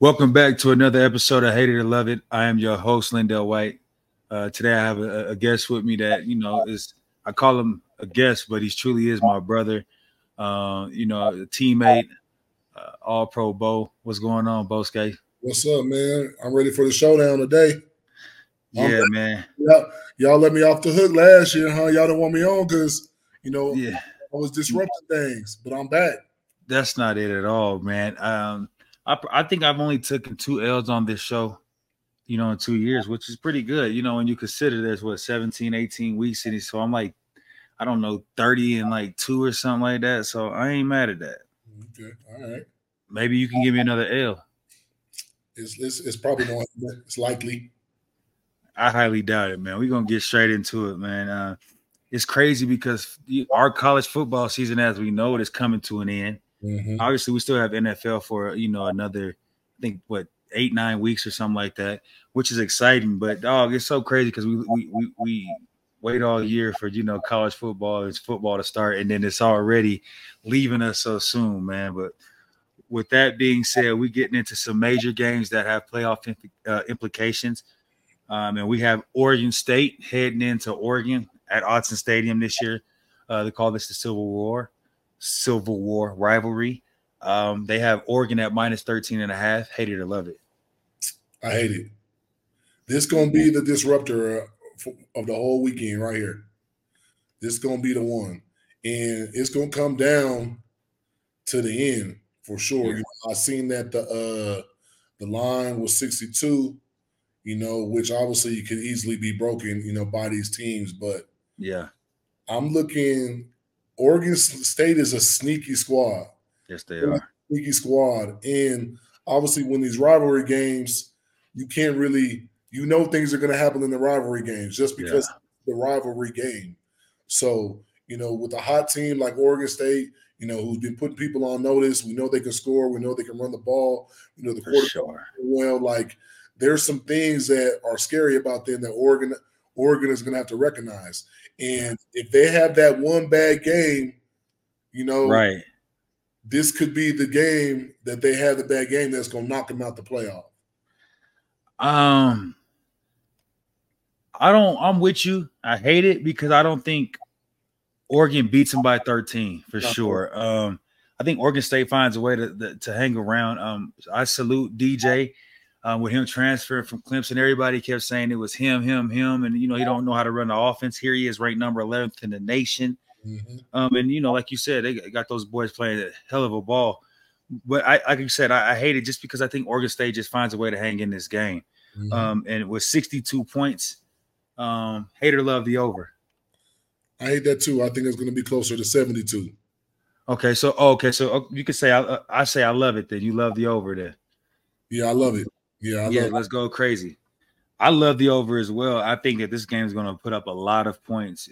Welcome back to another episode of Hate It or Love It. I am your host, LenDale White. Today I have a guest with me that, you know, is, I call him a guest, but he truly is my brother. You know, a teammate, all pro Bo. What's going on, Bo Scaife? What's up, man? I'm ready for the showdown today. Yeah, man. Y'all let me off the hook last year, huh? Y'all don't want me on because, you know, yeah. I was disrupting things, but I'm back. That's not it at all, man. I think I've only taken 2 L's on this show, you know, in 2 years, which is pretty good. You know, when you consider there's, 17, 18 weeks in it. So I'm like, I don't know, 30 and like 2 or something like that. So I ain't mad at that. Okay, all right. Maybe you can give me another L. It's probably not. It's likely. I highly doubt it, man. We're going to get straight into it, man. It's crazy because our college football season, as we know it, is coming to an end. Mm-hmm. Obviously, we still have NFL for, you know, another, I think, 8-9 weeks or something like that, which is exciting. But, dog, it's so crazy because we wait all year for, you know, college football, it's football to start, and then it's already leaving us so soon, man. But with that being said, we're getting into some major games that have playoff implications. And we have Oregon State heading into Oregon at Autzen Stadium this year. They call this the Civil War rivalry. They have Oregon at -13.5. Hate it or love it? I hate it. This gonna be the disruptor of the whole weekend right here. This gonna be the one, and it's gonna come down to the end for sure. Yeah. I seen that the line was 62, you know, which obviously could easily be broken, you know, by these teams. But yeah, I'm looking. Oregon State is a sneaky squad. Yes, they are. Sneaky squad. And obviously when these rivalry games, you can't really – you know things are going to happen in the rivalry games just because the rivalry game. So, you know, with a hot team like Oregon State, you know, who's been putting people on notice, we know they can score. We know they can run the ball. You know, the quarterback well. Like, there's some things that are scary about them that Oregon is going to have to recognize. And if they have that one bad game, you know, right, this could be the game that they have the bad game that's going to knock them out the playoff. I'm with you. I hate it because I don't think Oregon beats them by 13 for sure. I think Oregon State finds a way to hang around. I salute DJ. With him transferring from Clemson, everybody kept saying it was him, and, you know, he don't know how to run the offense. Here he is ranked number 11th in the nation. Mm-hmm. And, you know, like you said, they got those boys playing a hell of a ball. But like you said, I hate it just because I think Oregon State just finds a way to hang in this game. Mm-hmm. And with 62 points, hate or love the over? I hate that too. I think it's going to be closer to 72. Okay, so you could say I say I love it then. You love the over then. Yeah, I love it. Yeah, let's go crazy. I love the over as well. I think that this game is going to put up a lot of points.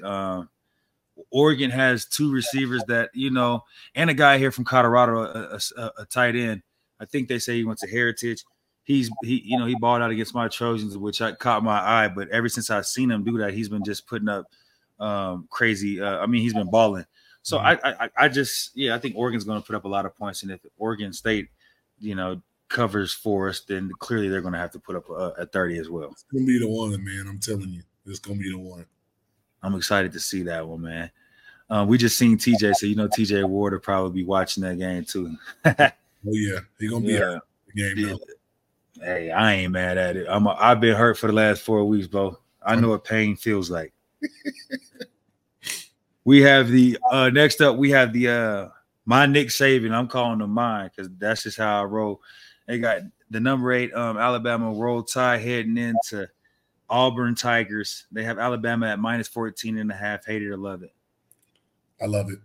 Oregon has 2 receivers that, you know, and a guy here from Colorado, a tight end. I think they say he went to Heritage. He balled out against my Trojans, which caught my eye. But ever since I've seen him do that, he's been just putting up crazy. He's been balling. So mm-hmm. I think Oregon's going to put up a lot of points. And if Oregon State, you know, covers for us, then clearly they're going to have to put up a 30 as well. It's going to be the one, man. I'm telling you. It's going to be the one. I'm excited to see that one, man. We just seen TJ, so you know TJ Ward will probably be watching that game too. Oh, yeah. He's going to be at the game now. Hey, I ain't mad at it. I've been hurt for the last 4 weeks, bro. I know what pain feels like. We have the next up, we have the my Nick Saban. I'm calling him mine because that's just how I roll. They got the number 8 Alabama Roll Tide heading into Auburn Tigers. They have Alabama at -14.5. Hate it or love it? I love it.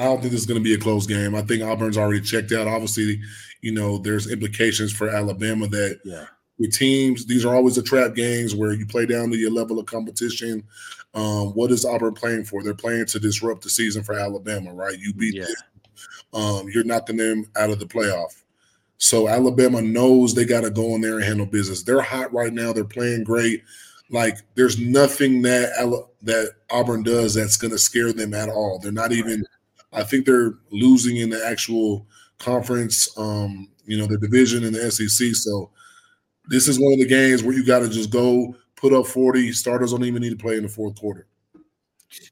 I don't think this is going to be a close game. I think Auburn's already checked out. Obviously, you know, there's implications for Alabama that with teams, these are always the trap games where you play down to your level of competition. What is Auburn playing for? They're playing to disrupt the season for Alabama, right? You beat them. You're knocking them out of the playoff. So Alabama knows they got to go in there and handle business. They're hot right now. They're playing great. Like, there's nothing that Auburn does that's going to scare them at all. They're not even – I think they're losing in the actual conference, the division and the SEC. So this is one of the games where you got to just go put up 40. Starters don't even need to play in the fourth quarter.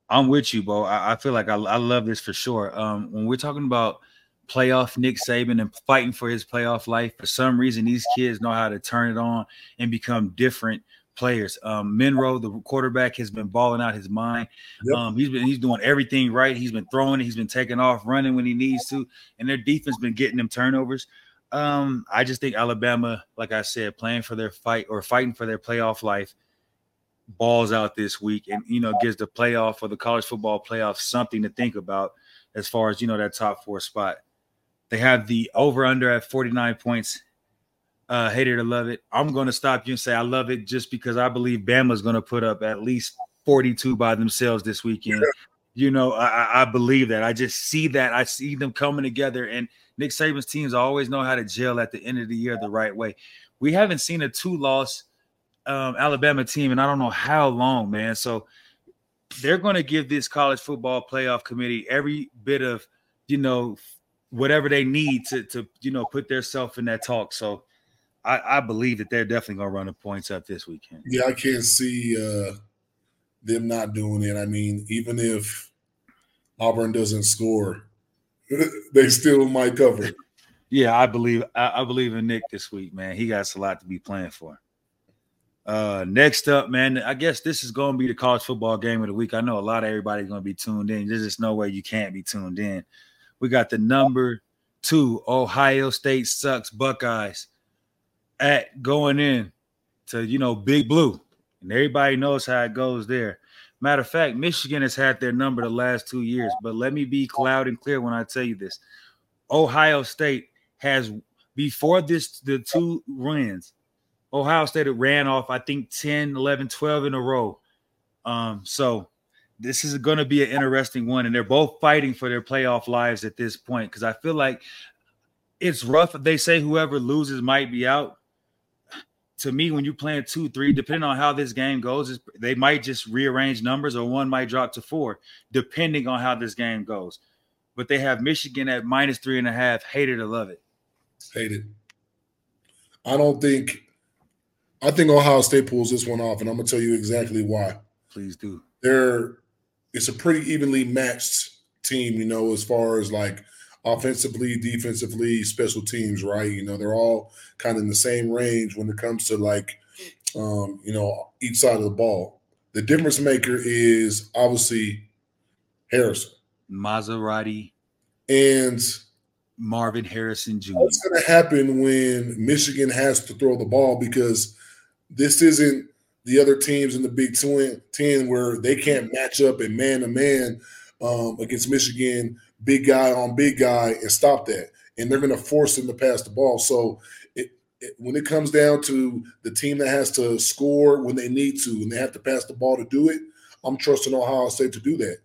I'm with you, Bo. I feel like I love this for sure. When we're talking about playoff Nick Saban and fighting for his playoff life, for some reason these kids know how to turn it on and become different players. Monroe, the quarterback, has been balling out his mind. Yep. He's doing everything right. He's been throwing it. He's been taking off, running when he needs to, and their defense been getting them turnovers. I just think Alabama, like I said, fighting for their playoff life, balls out this week, and gives the playoff or the college football playoff something to think about as far as that top four spot. They have the over/under at 49 points. Hate it or love it. I'm going to stop you and say I love it just because I believe Bama's going to put up at least 42 by themselves this weekend. Yeah. I believe that. I just see that. I see them coming together, and Nick Saban's teams always know how to gel at the end of the year the right way. We haven't seen a two-loss Alabama team, and I don't know how long, man. So they're going to give this college football playoff committee every bit of, whatever they need to put themselves in that talk. So I believe that they're definitely going to run the points up this weekend. Yeah, I can't see them not doing it. I mean, even if Auburn doesn't score, they still might cover. Yeah, I believe in Nick this week, man. He got a lot to be playing for. Next up, man, I guess this is going to be the college football game of the week. I know a lot of everybody's going to be tuned in. There's just no way you can't be tuned in. We got the number 2 Ohio State sucks Buckeyes at going in to, Big Blue. And everybody knows how it goes there. Matter of fact, Michigan has had their number the last 2 years. But let me be loud and clear when I tell you this. Ohio State has, before this, the 2 wins, Ohio State ran off, I think, 10, 11, 12 in a row. So this is going to be an interesting one, and they're both fighting for their playoff lives at this point because I feel like it's rough. They say whoever loses might be out. To me, when you're playing 2-3, depending on how this game goes, they might just rearrange numbers or one might drop to 4, depending on how this game goes. But they have Michigan at -3.5. Hate it or love it? Hate it. I think Ohio State pulls this one off, and I'm going to tell you exactly why. Please do. It's a pretty evenly matched team, as far as like offensively, defensively, special teams, right? They're all kind of in the same range when it comes to like, each side of the ball. The difference maker is obviously Harrison Maserati and Marvin Harrison Jr. What's going to happen when Michigan has to throw the ball, because this isn't the other teams in the Big Ten where they can't match up and man-to-man against Michigan, big guy on big guy, and stop that. And they're going to force them to pass the ball. So when it comes down to the team that has to score when they need to and they have to pass the ball to do it, I'm trusting Ohio State to do that.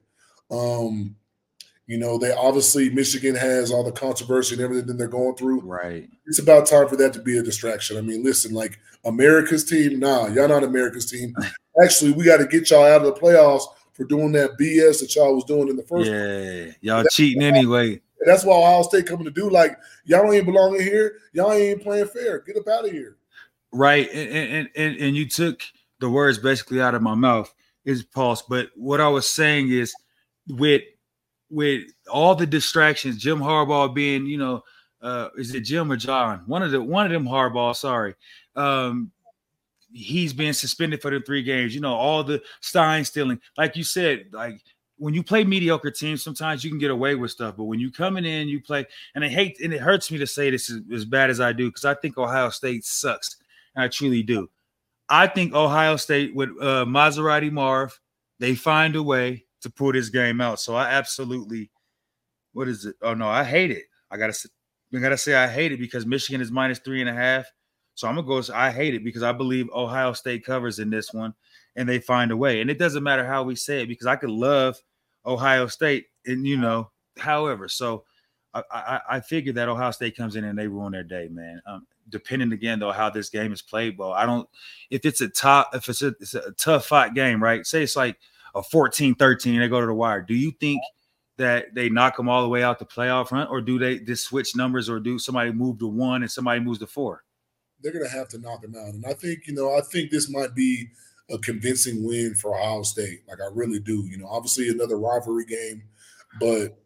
They obviously, Michigan has all the controversy and everything they're going through. Right. It's about time for that to be a distraction. I mean, listen, like America's team, nah, y'all not America's team. Actually, we got to get y'all out of the playoffs for doing that BS that y'all was doing in the first place. Yeah, y'all cheating anyway. That's why Ohio State coming to do, like, y'all ain't belonging here. Y'all ain't playing fair. Get up out of here. Right, and you took the words basically out of my mouth. It's false. But what I was saying is with all the distractions, Jim Harbaugh being, is it Jim or John? One of them Harbaugh, sorry. He's been suspended for the 3 games. All the sign stealing. Like you said, like when you play mediocre teams, sometimes you can get away with stuff. But when you coming in, you play, and it hurts me to say this as bad as I do, because I think Ohio State sucks. And I truly do. I think Ohio State with Maserati Marv, they find a way to pull this game out. So I absolutely, what is it? Oh, no, I hate it. I gotta say I hate it because Michigan is -3.5. So I'm going to go, I hate it because I believe Ohio State covers in this one and they find a way. And it doesn't matter how we say it because I could love Ohio State and, however. So I figure that Ohio State comes in and they ruin their day, man. Depending, again, though, how this game is played, Bo. If it's a tough fight game, right? Say it's like a 14-13, they go to the wire. Do you think that they knock them all the way out the playoff hunt, or do they just switch numbers, or do somebody move to 1 and somebody moves to 4? They're going to have to knock them out. And I think, you know, I think this might be a convincing win for Ohio State. Like, I really do. You know, obviously another rivalry game, but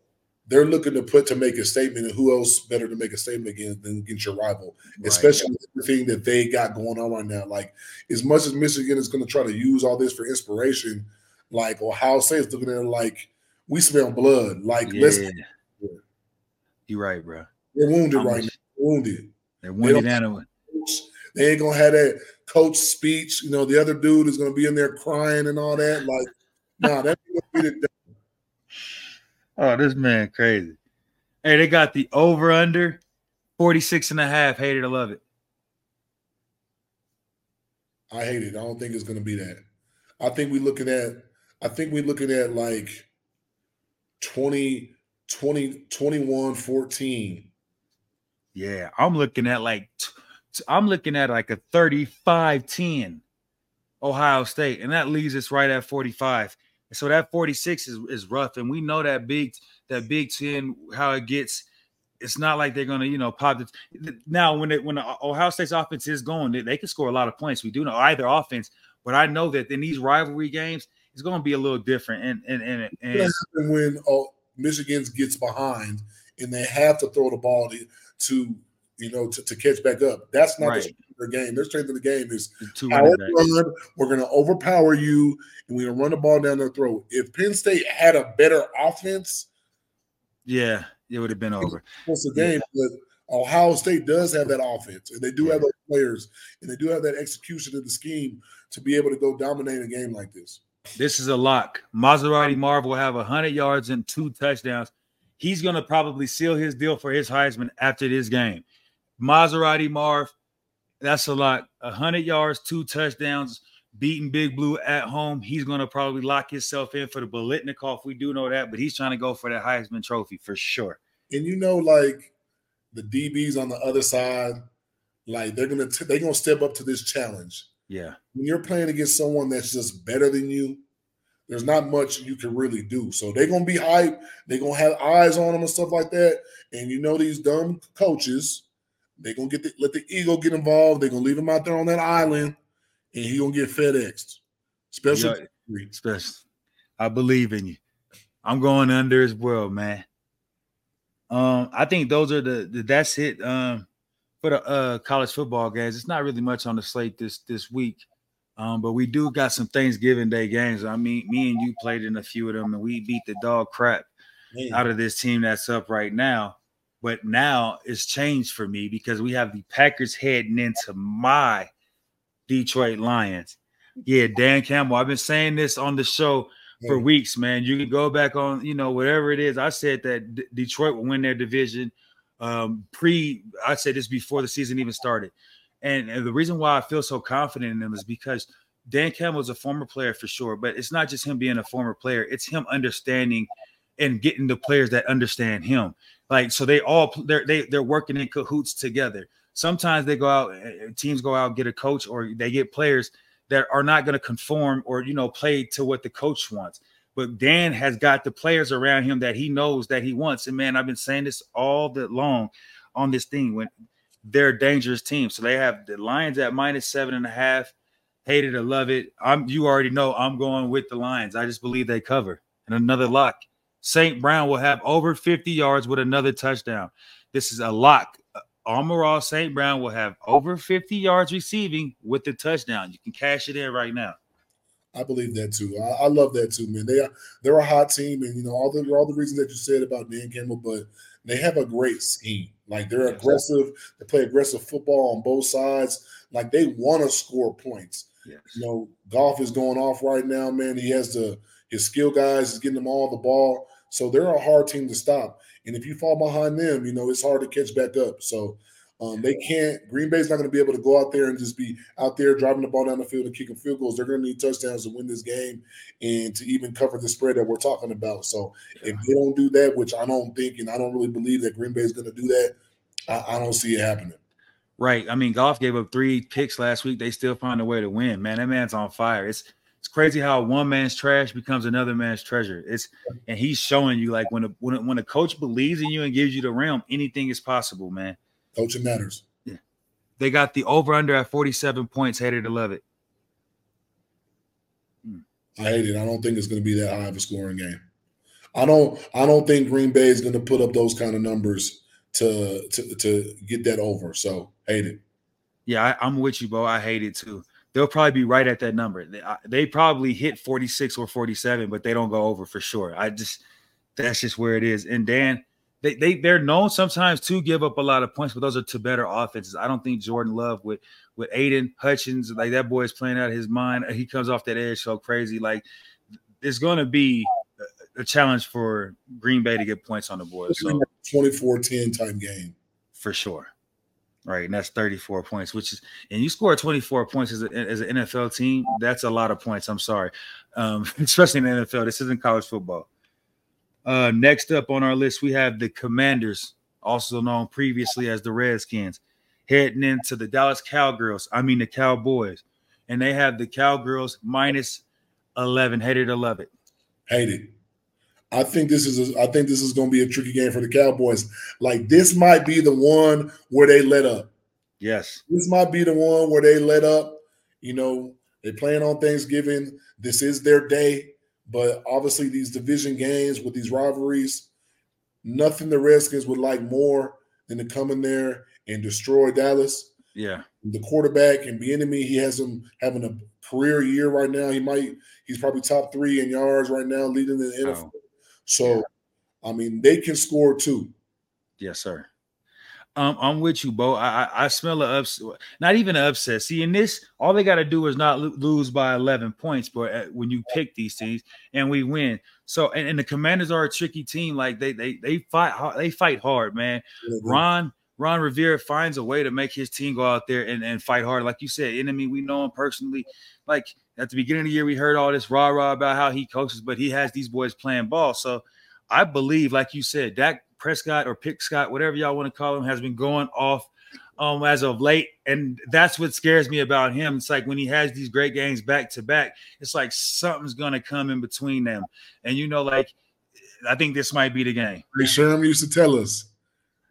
they're looking to make a statement, and who else better to make a statement than against your rival, right, especially with everything that they got going on right now. Like, as much as Michigan is going to try to use all this for inspiration, like, Ohio State is looking at it like, we smell blood. Like, let's – You're right, bro. They're wounded right now. They're wounded. They're wounded animal. They ain't going to have that coach speech. You know, the other dude is going to be in there crying and all that. Like, nah, that's going to be the – Oh, this man crazy. Hey, they got the over-under, 46.5. Hate it or love it? I hate it. I don't think it's going to be that. I think we're looking at like 21-14. Yeah, I'm looking at like a 35-10 Ohio State, and that leaves us right at 45. So that 46 is rough, and we know that Big Ten how it gets. It's not like they're gonna, you know, pop it. Now when the Ohio State's offense is going, they can score a lot of points. We do know either offense, but I know that in these rivalry games, it's gonna be a little different. And when Michigan gets behind and they have to throw the ball to catch back up, that's not right. Their game. Their strength of the game is outrun. We're going to overpower you, and we're going to run the ball down their throat. If Penn State had a better offense, yeah, it would have been over. It's a game, yeah. But Ohio State does have that offense, and they do have those players, and they do have that execution of the scheme to be able to go dominate a game like this. This is a lock. Maserati Marv will have 100 yards and 2 touchdowns. He's going to probably seal his deal for his Heisman after this game. Maserati Marv, that's a lot. 100 yards, 2 touchdowns, beating Big Blue at home. He's going to probably lock himself in for the Bolitnikoff. We do know that, but he's trying to go for that Heisman Trophy for sure. And you know, like, the DBs on the other side, like, they're gonna step up to this challenge. Yeah. When you're playing against someone that's just better than you, there's not much you can really do. So they're gonna be hyped. They're gonna have eyes on them and stuff like that. And you know, these dumb coaches, they're going to let the ego get involved. They're going to leave him out there on that island, and he's going to get FedExed. Especially. I believe in you. I'm going under as well, man. I think those are that's it for the college football games. It's not really much on the slate this week, but we do got some Thanksgiving Day games. I mean, me and you played in a few of them, and we beat the dog crap out of this team that's up right now. But now it's changed for me because we have the Packers heading into my Detroit Lions. Yeah, Dan Campbell. I've been saying this on the show for weeks, man. You can go back on, you know, whatever it is. I said that Detroit will win their division. I said this before the season even started. And the reason why I feel so confident in them is because Dan Campbell is a former player for sure, but it's not just him being a former player. It's him understanding and getting the players that understand him. Like, so they're working in cahoots together. Sometimes they go out, teams go out, get a coach, or they get players that are not going to conform or, you know, play to what the coach wants. But Dan has got the players around him that he knows that he wants. And man, I've been saying this all that long on this thing when they're a dangerous team. So they have the Lions at -7.5. Hate it or love it. You already know I'm going with the Lions. I just believe they cover. And another lock. St. Brown will have over 50 yards with another touchdown. This is a lock. Amon-Ra St. Brown will have over 50 yards receiving with the touchdown. You can cash it in right now. I believe that too. I love that too, man. They're a hot team, and you know all the reasons that you said about Dan Campbell, but they have a great scheme. Like, they're aggressive. They play aggressive football on both sides. Like, they want to score points. Yes. You know, Goff is going off right now, man. He has his skill guys. He's getting them all the ball. So they're a hard team to stop. And if you fall behind them, you know, it's hard to catch back up. So Green Bay's not going to be able to go out there and just be out there driving the ball down the field and kicking field goals. They're going to need touchdowns to win this game and to even cover the spread that we're talking about. So if they don't do that, which I don't think, and I don't really believe that Green Bay is going to do that, I don't see it happening. Right. I mean, Goff gave up 3 picks last week. They still find a way to win, man. That man's on fire. It's It's crazy how one man's trash becomes another man's treasure. And he's showing you, like, when a coach believes in you and gives you the realm, anything is possible, man. Coaching matters. Yeah. They got the over-under at 47 points. Hate it or love it. I hate it. I don't think it's going to be that high of a scoring game. I don't think Green Bay is going to put up those kind of numbers to get that over. So hate it. Yeah, I'm with you, Bo. I hate it too. They'll probably be right at that number. They probably hit 46 or 47, but they don't go over for sure. That's just where it is. And Dan, they're known sometimes to give up a lot of points, but those are to better offenses. I don't think Jordan Love with Aiden Hutchins, like, that boy is playing out of his mind. He comes off that edge so crazy. Like, it's going to be a challenge for Green Bay to get points on the board. So 24-10 type game for sure. Right, and that's 34 points, which is – and you score 24 points as an NFL team, that's a lot of points. I'm sorry, especially in the NFL. This isn't college football. Next up on our list, we have the Commanders, also known previously as the Redskins, heading into the Dallas Cowgirls. I mean the Cowboys. And they have the Cowgirls minus 11. Hate it or love it? Hate it. I think this is going to be a tricky game for the Cowboys. Like, this might be the one where they let up. Yes. This might be the one where they let up. You know, they're playing on Thanksgiving. This is their day. But obviously these division games with these rivalries, nothing the Redskins would like more than to come in there and destroy Dallas. Yeah. The quarterback and Bieniemy, he has him having a career year right now. He's probably top 3 in yards right now, leading the NFL. Oh. So, I mean, they can score too. Yes, sir. I'm with you, Bo. I smell an upset. Not even an upset. See, in this, all they got to do is not lose by 11 points. But when you pick these teams, and we win. So, and the Commanders are a tricky team. Like, they fight hard, man. Yeah, Ron Rivera finds a way to make his team go out there and fight hard. Like you said, Enemy, we know him personally. Like, at the beginning of the year, we heard all this rah-rah about how he coaches, but he has these boys playing ball. So I believe, like you said, Dak Prescott or Pick Scott, whatever y'all want to call him, has been going off as of late. And that's what scares me about him. It's like when he has these great games back-to-back, it's like something's going to come in between them. And, you know, like, I think this might be the game. Ray Sherman used to tell us,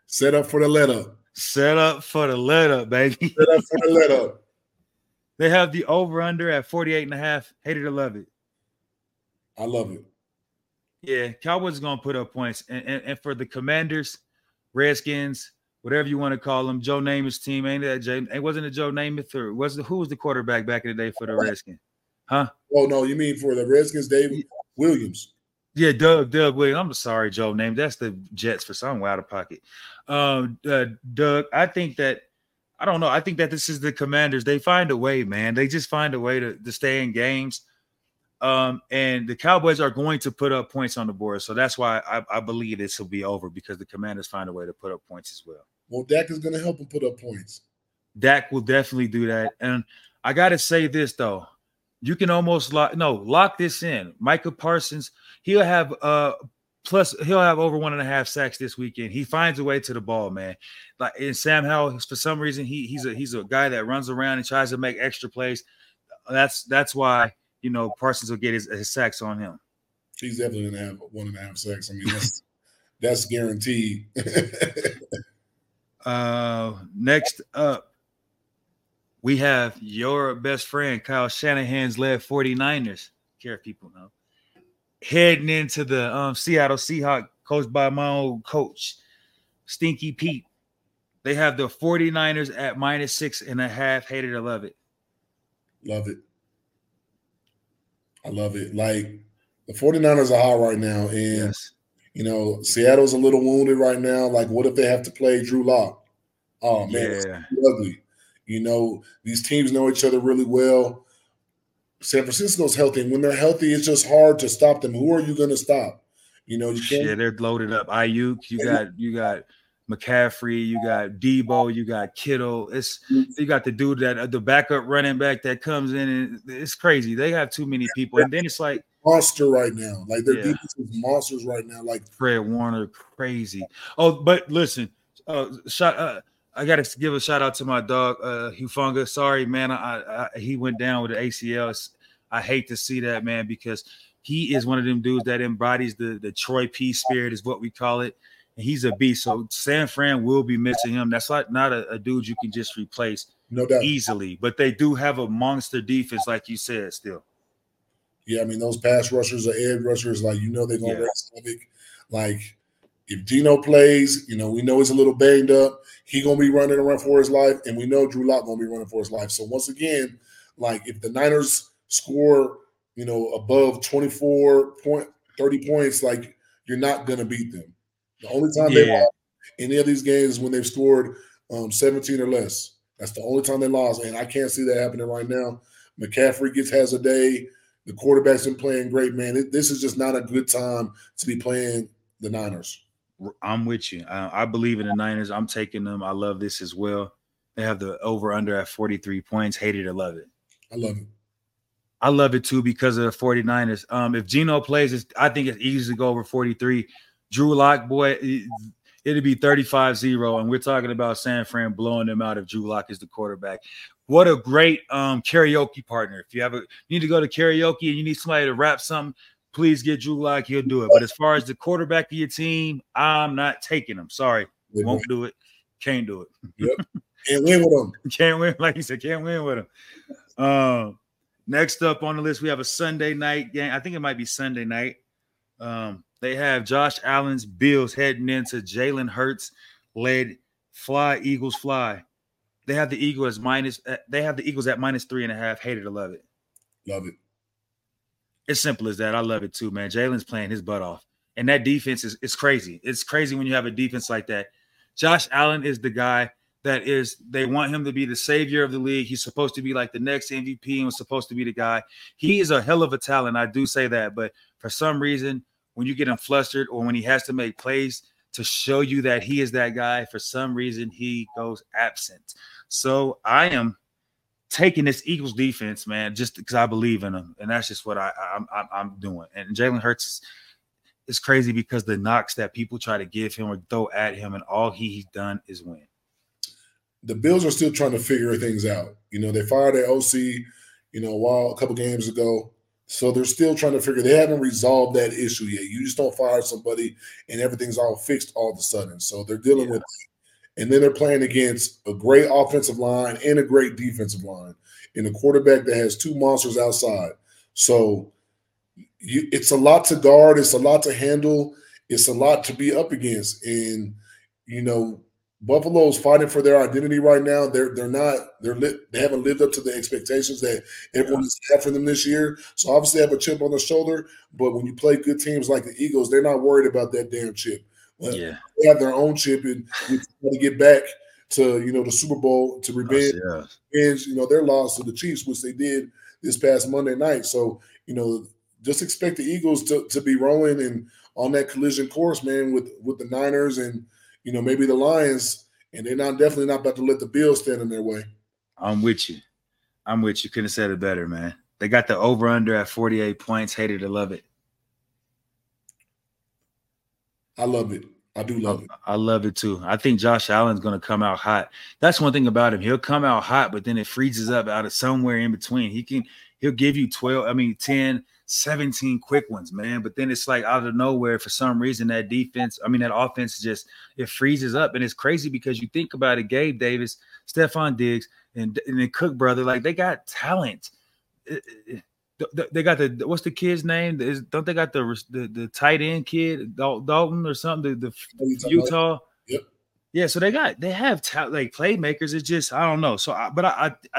set up for the let-up. Set up for the let-up, baby. Set up for the let-up. They have the over-under at 48.5. Hate it or love it? I love it. Yeah, Cowboys is going to put up points. And for the Commanders, Redskins, whatever you want to call them, Joe Namath's team, ain't that Jay? Wasn't it Joe Namath? Or who was the quarterback back in the day for the Redskins? Huh? Oh, no, you mean for the Redskins, David Williams. Yeah, Doug Williams. I'm sorry, Joe Namath. That's the Jets for somewhere out of pocket. Doug, I think that – I don't know. I think that this is the Commanders. They find a way, man. They just find a way to stay in games. And the Cowboys are going to put up points on the board. So that's why I believe this will be over, because the Commanders find a way to put up points as well. Well, Dak is going to help them put up points. Dak will definitely do that. And I got to say this, though. You can almost lock this in. Micah Parsons, he'll have over 1.5 sacks this weekend. He finds a way to the ball, man. Like, and Sam Howell, for some reason, he's a guy that runs around and tries to make extra plays. That's why, you know, Parsons will get his sacks on him. He's definitely gonna have 1.5 sacks. I mean, that's guaranteed. Next up, we have your best friend Kyle Shanahan's led 49ers. Care if people know. Heading into the Seattle Seahawks, coached by my old coach, Stinky Pete. They have the 49ers at minus 6.5. Hate it or love it? Love it. I love it. Like, the 49ers are hot right now. And, You know, Seattle's a little wounded right now. Like, what if they have to play Drew Lock? Oh, man, it's ugly. You know, these teams know each other really well. San Francisco's healthy, and when they're healthy, it's just hard to stop them. Who are you going to stop? You know, you can't. Yeah, they're loaded up. Ayuk, you got McCaffrey, you got Debo, you got Kittle. You got the dude that the backup running back that comes in, and it's crazy. They have too many people, and then it's like monster right now. Like, their defense is monsters right now. Like Fred Warner, crazy. Oh, but listen, I got to give a shout out to my dog, Hufanga. Sorry, man, he went down with the ACL. I hate to see that, man, because he is one of them dudes that embodies the Troy P spirit is what we call it. And he's a beast. So San Fran will be missing him. That's not a dude you can just replace no doubt easily. But they do have a monster defense, like you said, still. Yeah, I mean, those pass rushers are edge rushers. Like, you know they're going to wreck stomach. Like, if Geno plays, you know, we know he's a little banged up. He's going to be running around for his life, and we know Drew Lock going to be running for his life. So, once again, like, if the Niners score, you know, above 30 points, like, you're not going to beat them. The only time they lost any of these games is when they've scored 17 or less. That's the only time they lost, and I can't see that happening right now. McCaffrey has a day. The quarterback's been playing great, man. This is just not a good time to be playing the Niners. I'm with you. I believe in the Niners. I'm taking them. I love this as well. They have the over-under at 43 points. Hate it or love it. I love it. I love it, too, because of the 49ers. If Geno plays, I think it's easy to go over 43. Drew Lock, boy, it'll be 35-0, and we're talking about San Fran blowing them out if Drew Lock is the quarterback. What a great karaoke partner. If you need to go to karaoke and you need somebody to rap something, please get Drew Lock. He'll do it. But as far as the quarterback of your team, I'm not taking him. Sorry. Won't do it. Can't do it. Yep. Can't win with him. Can't win. Like you said, can't win with him. Next up on the list, we have a Sunday night game. I think it might be Sunday night. They have Josh Allen's Bills heading into Jalen Hurts-led Fly Eagles Fly. They have the Eagles at -3.5. Hate it or love it. Love it. It's simple as that. I love it too, man. Jalen's playing his butt off. And that defense is crazy. It's crazy when you have a defense like that. Josh Allen is the guy they want him to be the savior of the league. He's supposed to be like the next MVP and was supposed to be the guy. He is a hell of a talent. I do say that. But for some reason, when you get him flustered or when he has to make plays to show you that he is that guy, for some reason, he goes absent. So I am taking this Eagles defense, man, just because I believe in them. And that's just what I'm doing. And Jalen Hurts is crazy because the knocks that people try to give him or throw at him, and all he's done is win. The Bills are still trying to figure things out. You know, they fired their OC, you know, a couple games ago. So they're still trying to they haven't resolved that issue yet. You just don't fire somebody and everything's all fixed all of a sudden. So they're dealing with it. And then they're playing against a great offensive line and a great defensive line and a quarterback that has two monsters outside. So it's a lot to guard. It's a lot to handle. It's a lot to be up against. And, you know, Buffalo's fighting for their identity right now. They haven't lived up to the expectations that everyone has had for them this year. So obviously they have a chip on their shoulder, but when you play good teams like the Eagles, they're not worried about that damn chip. They have their own chip, and we try to get back to, you know, the Super Bowl to revenge, you know, their loss to the Chiefs, which they did this past Monday night. So, you know, just expect the Eagles to be rolling and on that collision course, man, with the Niners and, you know, maybe the Lions, and they're definitely not about to let the Bills stand in their way. I'm with you. Couldn't have said it better, man. They got the over-under at 48 points. Hate it or love it. I love it. I do love it. I love it, too. I think Josh Allen's going to come out hot. That's one thing about him. He'll come out hot, but then it freezes up out of somewhere in between. He'll give you 10, 17 quick ones, man. But then it's like out of nowhere, for some reason, that offense just, it freezes up. And it's crazy because you think about it, Gabe Davis, Stefan Diggs, and the Cook brother, like, they got talent. They got what's the kid's name? Don't they got the tight end kid, Dalton or something, the Utah? Yep. Yeah, so they have talent, like playmakers. It's just, I don't know. So, I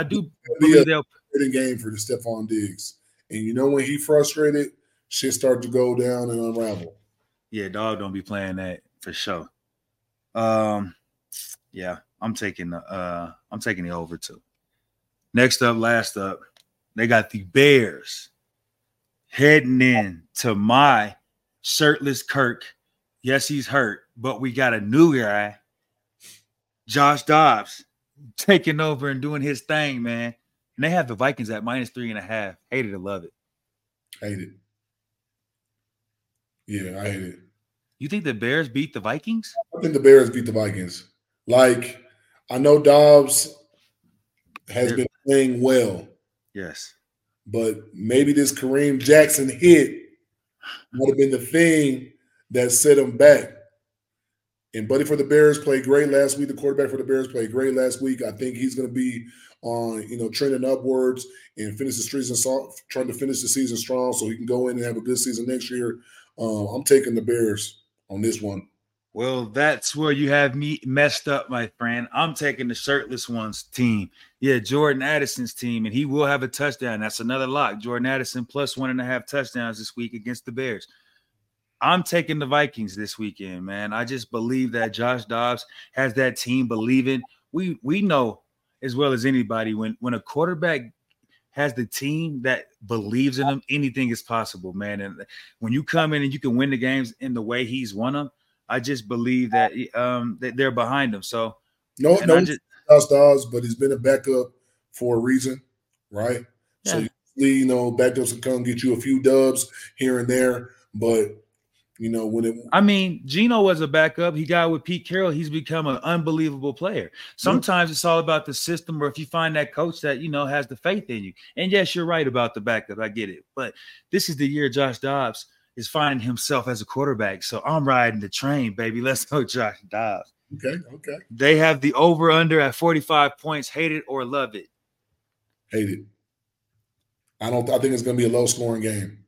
do believe they'll play the game for the Stefan Diggs. And you know, when he frustrated, shit started to go down and unravel. Yeah, dog, don't be playing that for sure. I'm taking the over too. Next up, last up, they got the Bears heading in to my shirtless Kirk. Yes, he's hurt, but we got a new guy, Josh Dobbs, taking over and doing his thing, man. And they have the Vikings at -3.5. Hate it or love it. Hate it. Yeah, I hate it. You think the Bears beat the Vikings? I think the Bears beat the Vikings. Like, I know Dobbs has been playing well. Yes. But maybe this Kareem Jackson hit would have been the thing that set him back. And Buddy for the Bears played great last week. The quarterback for the Bears played great last week. I think he's going to be on, trending upwards and trying to finish the season strong so he can go in and have a good season next year. I'm taking the Bears on this one. Well, that's where you have me messed up, my friend. I'm taking the shirtless one's team. Yeah, Jordan Addison's team, and he will have a touchdown. That's another lock. Jordan Addison plus 1.5 touchdowns this week against the Bears. I'm taking the Vikings this weekend, man. I just believe that Josh Dobbs has that team believing. We know as well as anybody when a quarterback has the team that believes in them, anything is possible, man. And when you come in and you can win the games in the way he's won them, I just believe that that they're behind him. So Josh Dobbs, but he's been a backup for a reason, right? Yeah. So backups can come get you a few dubs here and there, but Geno was a backup. He got with Pete Carroll. He's become an unbelievable player. Sometimes it's all about the system, or if you find that coach that has the faith in you. And yes, you're right about the backup. I get it, but this is the year Josh Dobbs is finding himself as a quarterback. So I'm riding the train, baby. Let's go, Josh Dobbs. Okay. They have the over-under at 45 points. Hate it or love it? Hate it. I think it's going to be a low-scoring game.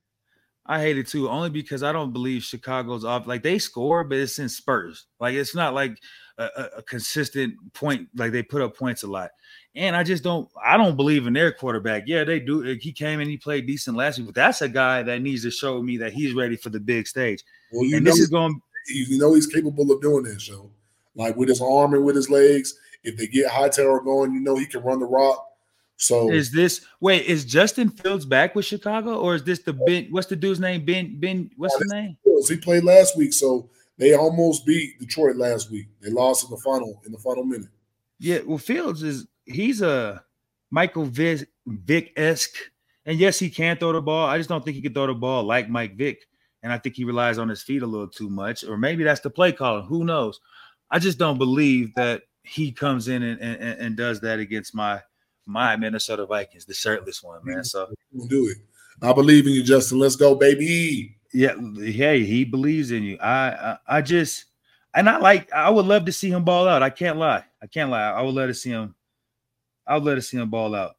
I hate it too, only because I don't believe Chicago's off. Like, they score, but it's in spurts. Like, it's not like a consistent point. Like, they put up points a lot. And I just don't believe in their quarterback. Yeah, they do. He came and he played decent last week, but that's a guy that needs to show me that he's ready for the big stage. Well, he's capable of doing this, yo. Like, with his arm and with his legs, if they get Hightower going, he can run the rock. So is Justin Fields back with Chicago, or is this the Ben? What's the dude's name? Ben, what's his name? Fields. He played last week, so they almost beat Detroit last week. They lost in the final minute. Yeah, well, Fields he's a Michael Vick-esque, and yes, he can throw the ball. I just don't think he can throw the ball like Mike Vick, and I think he relies on his feet a little too much, or maybe that's the play calling. Who knows? I just don't believe that he comes in and does that against my Minnesota Vikings, the shirtless one, man. So do it. I believe in you, Justin. Let's go, baby. Yeah, hey, he believes in you. I would love to see him ball out. I can't lie. I would love to see him ball out.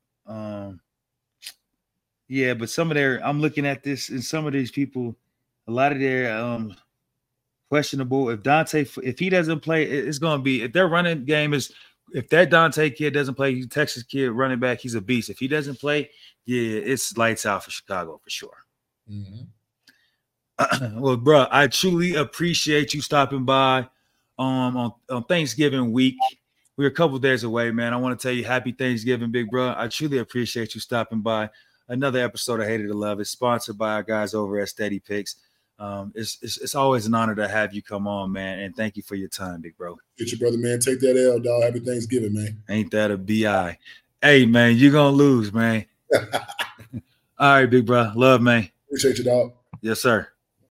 Yeah, but I'm looking at this, and some of these people, a lot of their questionable. If he doesn't play, it's going to be, if their running game is. If that Dante kid doesn't play, he's a Texas kid running back. He's a beast. If he doesn't play, yeah, it's lights out for Chicago for sure. Mm-hmm. Well, bro, I truly appreciate you stopping by on Thanksgiving week. We're a couple days away, man. I want to tell you happy Thanksgiving, big bro. I truly appreciate you stopping by. Another episode of Hate It or Love It is sponsored by our guys over at Steady Picks. It's always an honor to have you come on, man, and thank you for your time, big bro. Get your brother, man. Take that L, dog. Happy Thanksgiving, man. Ain't that a BI? Hey, man, you're going to lose, man. All right, big bro. Love, man. Appreciate you, dog. Yes, sir.